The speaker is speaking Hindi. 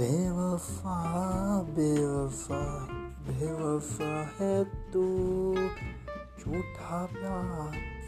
बेवफा बेवफा बेवफा है तू, झूठा प्यार।